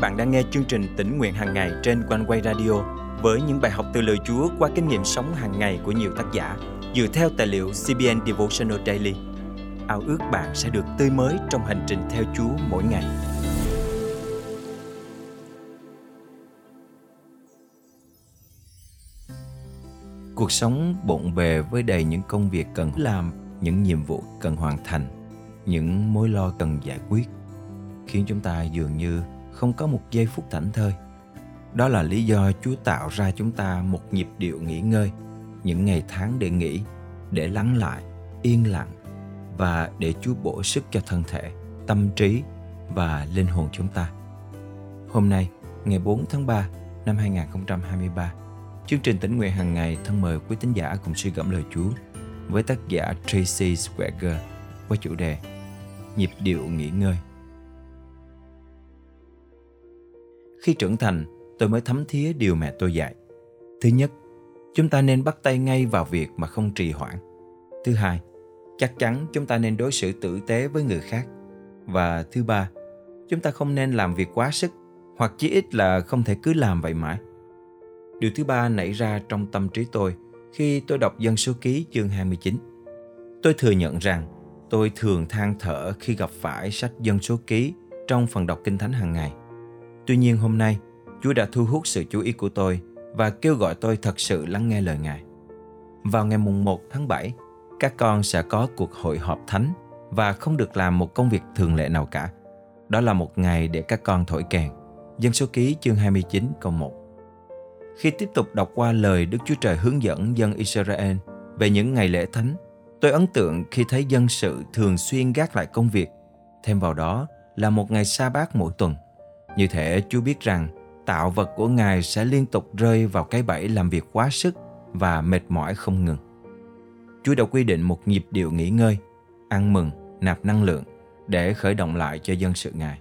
bạn đang nghe chương trình Tỉnh Nguyện Hàng Ngày trên One Way Radio với những bài học từ lời Chúa qua kinh nghiệm sống hàng ngày của nhiều tác giả dựa theo tài liệu CBN Devotional Daily. Ao ước bạn sẽ được tươi mới trong hành trình theo Chúa mỗi ngày. Cuộc sống bộn bề với đầy những công việc cần làm, những nhiệm vụ cần hoàn thành, những mối lo cần giải quyết, khiến chúng ta dường như không có một giây phút thảnh thơi. Đó là lý do Chúa tạo ra chúng ta một nhịp điệu nghỉ ngơi, những ngày tháng để nghỉ, để lắng lại, yên lặng và để Chúa bổ sức cho thân thể, tâm trí và linh hồn chúng ta. Hôm nay, ngày 4 tháng 3 năm 2023, chương trình Tỉnh Nguyện Hàng Ngày thân mời quý tín giả cùng suy gẫm lời Chúa với tác giả Tracy Sweager với chủ đề Nhịp điệu nghỉ ngơi. Khi trưởng thành, tôi mới thấm thía điều mẹ tôi dạy. Thứ nhất, chúng ta nên bắt tay ngay vào việc mà không trì hoãn. Thứ hai, chắc chắn chúng ta nên đối xử tử tế với người khác. Và thứ ba, chúng ta không nên làm việc quá sức, hoặc chí ít là không thể cứ làm vậy mãi. Điều thứ ba nảy ra trong tâm trí tôi khi tôi đọc Dân Số Ký chương 29. Tôi thừa nhận rằng tôi thường than thở khi gặp phải sách Dân Số Ký trong phần đọc Kinh Thánh hàng ngày. Tuy nhiên hôm nay, Chúa đã thu hút sự chú ý của tôi và kêu gọi tôi thật sự lắng nghe lời Ngài. Vào ngày mùng 1 tháng 7, các con sẽ có cuộc hội họp thánh và không được làm một công việc thường lệ nào cả. Đó là một ngày để các con thổi kèn. Dân Số Ký chương 29 câu 1. Khi tiếp tục đọc qua lời Đức Chúa Trời hướng dẫn dân Israel về những ngày lễ thánh, tôi ấn tượng khi thấy dân sự thường xuyên gác lại công việc. Thêm vào đó là một ngày sa bát mỗi tuần. Như thể Chúa biết rằng tạo vật của Ngài sẽ liên tục rơi vào cái bẫy làm việc quá sức và mệt mỏi không ngừng. Chúa đã quy định một nhịp điệu nghỉ ngơi, ăn mừng, nạp năng lượng để khởi động lại cho dân sự Ngài.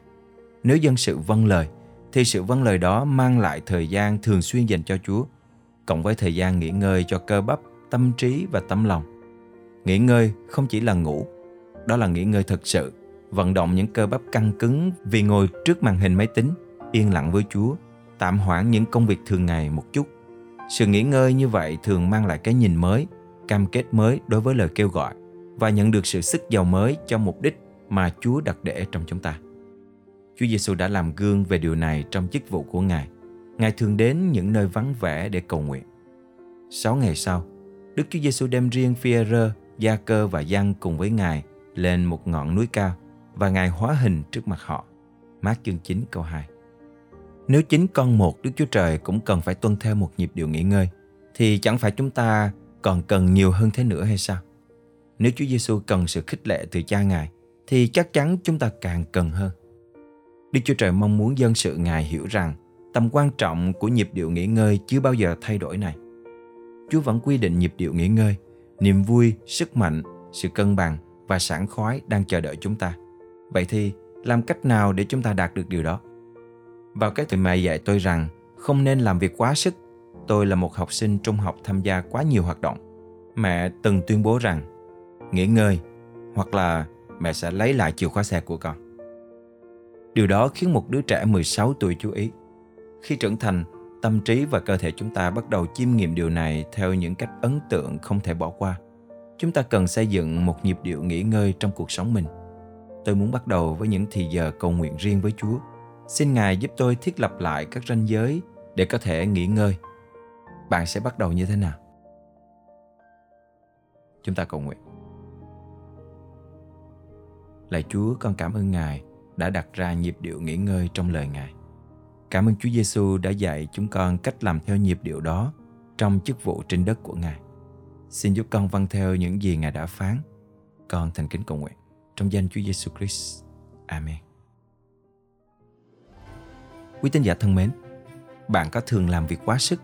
Nếu dân sự vâng lời, thì sự vâng lời đó mang lại thời gian thường xuyên dành cho Chúa, cộng với thời gian nghỉ ngơi cho cơ bắp, tâm trí và tấm lòng. Nghỉ ngơi không chỉ là ngủ, đó là nghỉ ngơi thật sự, vận động những cơ bắp căng cứng vì ngồi trước màn hình máy tính, yên lặng với Chúa, tạm hoãn những công việc thường ngày một chút. Sự nghỉ ngơi như vậy thường mang lại cái nhìn mới, cam kết mới đối với lời kêu gọi và nhận được sự sức giàu mới cho mục đích mà Chúa đặt để trong chúng ta. Chúa Giêsu đã làm gương về điều này trong chức vụ của Ngài. Ngài thường đến những nơi vắng vẻ để cầu nguyện. 6 ngày sau, Đức Chúa Giêsu đem riêng Phi-e-rơ, Gia-cơ và Giăng cùng với Ngài lên một ngọn núi cao và Ngài hóa hình trước mặt họ. Mác chương 9 câu 2. Nếu chính con một Đức Chúa Trời cũng cần phải tuân theo một nhịp điệu nghỉ ngơi, thì chẳng phải chúng ta còn cần nhiều hơn thế nữa hay sao? Nếu Chúa Giêsu cần sự khích lệ từ Cha Ngài, thì chắc chắn chúng ta càng cần hơn. Đức Chúa Trời mong muốn dân sự Ngài hiểu rằng tầm quan trọng của nhịp điệu nghỉ ngơi chưa bao giờ thay đổi này. Chúa vẫn quy định nhịp điệu nghỉ ngơi, niềm vui, sức mạnh, sự cân bằng và sảng khoái đang chờ đợi chúng ta. Vậy thì làm cách nào để chúng ta đạt được điều đó? Vào cái thời mẹ dạy tôi rằng không nên làm việc quá sức, tôi là một học sinh trung học tham gia quá nhiều hoạt động. Mẹ từng tuyên bố rằng nghỉ ngơi hoặc là mẹ sẽ lấy lại chìa khóa xe của con. Điều đó khiến một đứa trẻ 16 tuổi chú ý. Khi trưởng thành, tâm trí và cơ thể chúng ta bắt đầu chiêm nghiệm điều này theo những cách ấn tượng không thể bỏ qua. Chúng ta cần xây dựng một nhịp điệu nghỉ ngơi trong cuộc sống mình. Tôi muốn bắt đầu với những thì giờ cầu nguyện riêng với Chúa. Xin Ngài giúp tôi thiết lập lại các ranh giới để có thể nghỉ ngơi. Bạn sẽ bắt đầu như thế nào? Chúng ta cầu nguyện. Lạy Chúa, con cảm ơn Ngài đã đặt ra nhịp điệu nghỉ ngơi trong lời Ngài. Cảm ơn Chúa Giêsu đã dạy chúng con cách làm theo nhịp điệu đó trong chức vụ trên đất của Ngài. Xin giúp con vâng theo những gì Ngài đã phán. Con thành kính cầu nguyện trong danh Chúa Giêsu Christ. Amen. Quý tín giả thân mến, bạn có thường làm việc quá sức,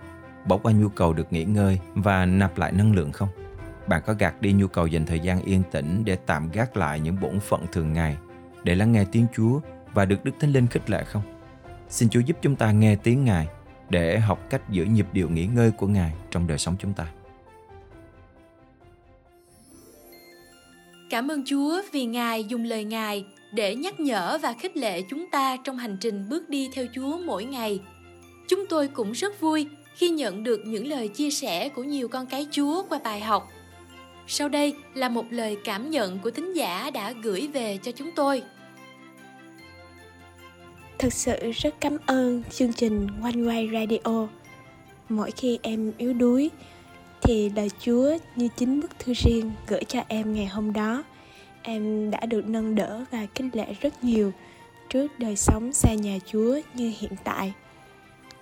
bỏ qua nhu cầu được nghỉ ngơi và nạp lại năng lượng không? Bạn có gạt đi nhu cầu dành thời gian yên tĩnh để tạm gác lại những bổn phận thường ngày, để lắng nghe tiếng Chúa và được Đức Thánh Linh khích lệ không? Xin Chúa giúp chúng ta nghe tiếng Ngài để học cách giữ nhịp điệu nghỉ ngơi của Ngài trong đời sống chúng ta. Cảm ơn Chúa vì Ngài dùng lời Ngài để nhắc nhở và khích lệ chúng ta trong hành trình bước đi theo Chúa mỗi ngày. Chúng tôi cũng rất vui khi nhận được những lời chia sẻ của nhiều con cái Chúa qua bài học. Sau đây là một lời cảm nhận của thính giả đã gửi về cho chúng tôi. Thật sự rất cảm ơn chương trình One Way Radio. Mỗi khi em yếu đuối thì lời Chúa như chính bức thư riêng gửi cho em ngày hôm đó. Em đã được nâng đỡ và khích lệ rất nhiều trước đời sống xa nhà Chúa như hiện tại.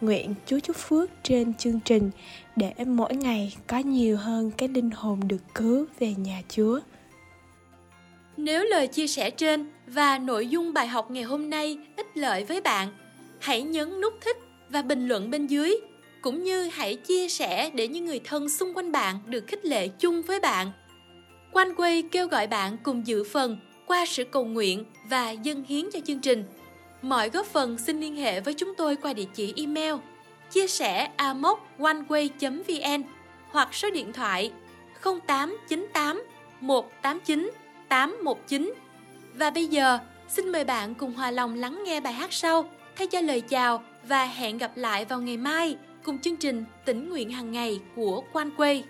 Nguyện Chúa chúc phước trên chương trình để mỗi ngày có nhiều hơn cái linh hồn được cứu về nhà Chúa. Nếu lời chia sẻ trên và nội dung bài học ngày hôm nay ích lợi với bạn, hãy nhấn nút thích và bình luận bên dưới, cũng như hãy chia sẻ để những người thân xung quanh bạn được khích lệ chung với bạn. One Way kêu gọi bạn cùng dự phần qua sự cầu nguyện và dâng hiến cho chương trình. Mọi góp phần xin liên hệ với chúng tôi qua địa chỉ email chia sẻ amoconeway.vn hoặc số điện thoại 0898 189 819. Và bây giờ, xin mời bạn cùng hòa lòng lắng nghe bài hát sau, thay cho lời chào và hẹn gặp lại vào ngày mai cùng chương trình Tĩnh Nguyện Hàng Ngày của One Way.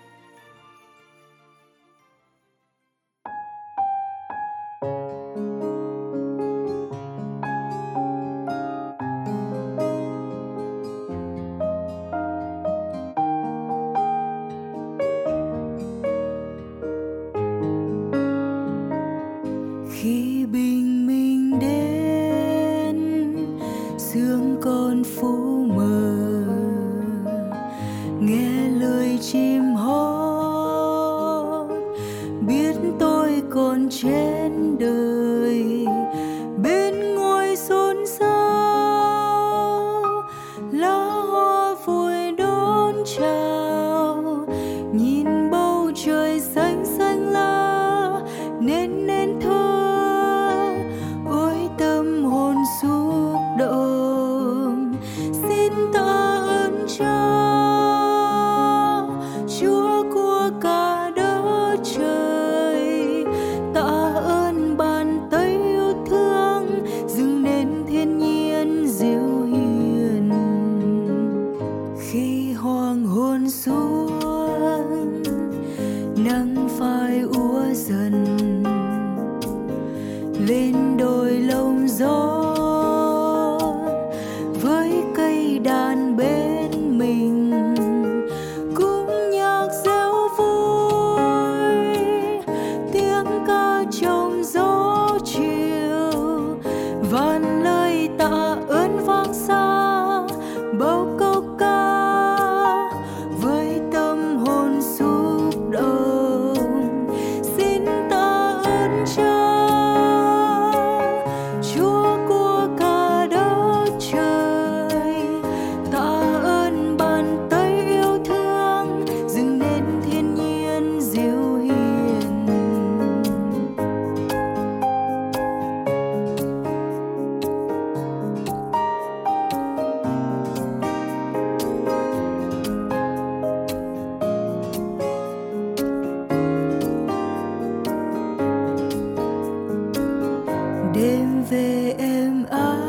Trên đời bên ngôi xôn xao, lá hoa vui đón chào, nhìn bầu trời xanh xanh lá nên thơ, ôi tâm hồn xúc động, xin ta ơn Cha. Lên đồi lông gió với cây đàn bên mình, cũng nhạc reo vui, tiếng ca trong gió chiều, vàn lời tạ ơn vang xa bao câu ca với tâm hồn xúc động, xin tạ ơn Cha. Đêm về êm ái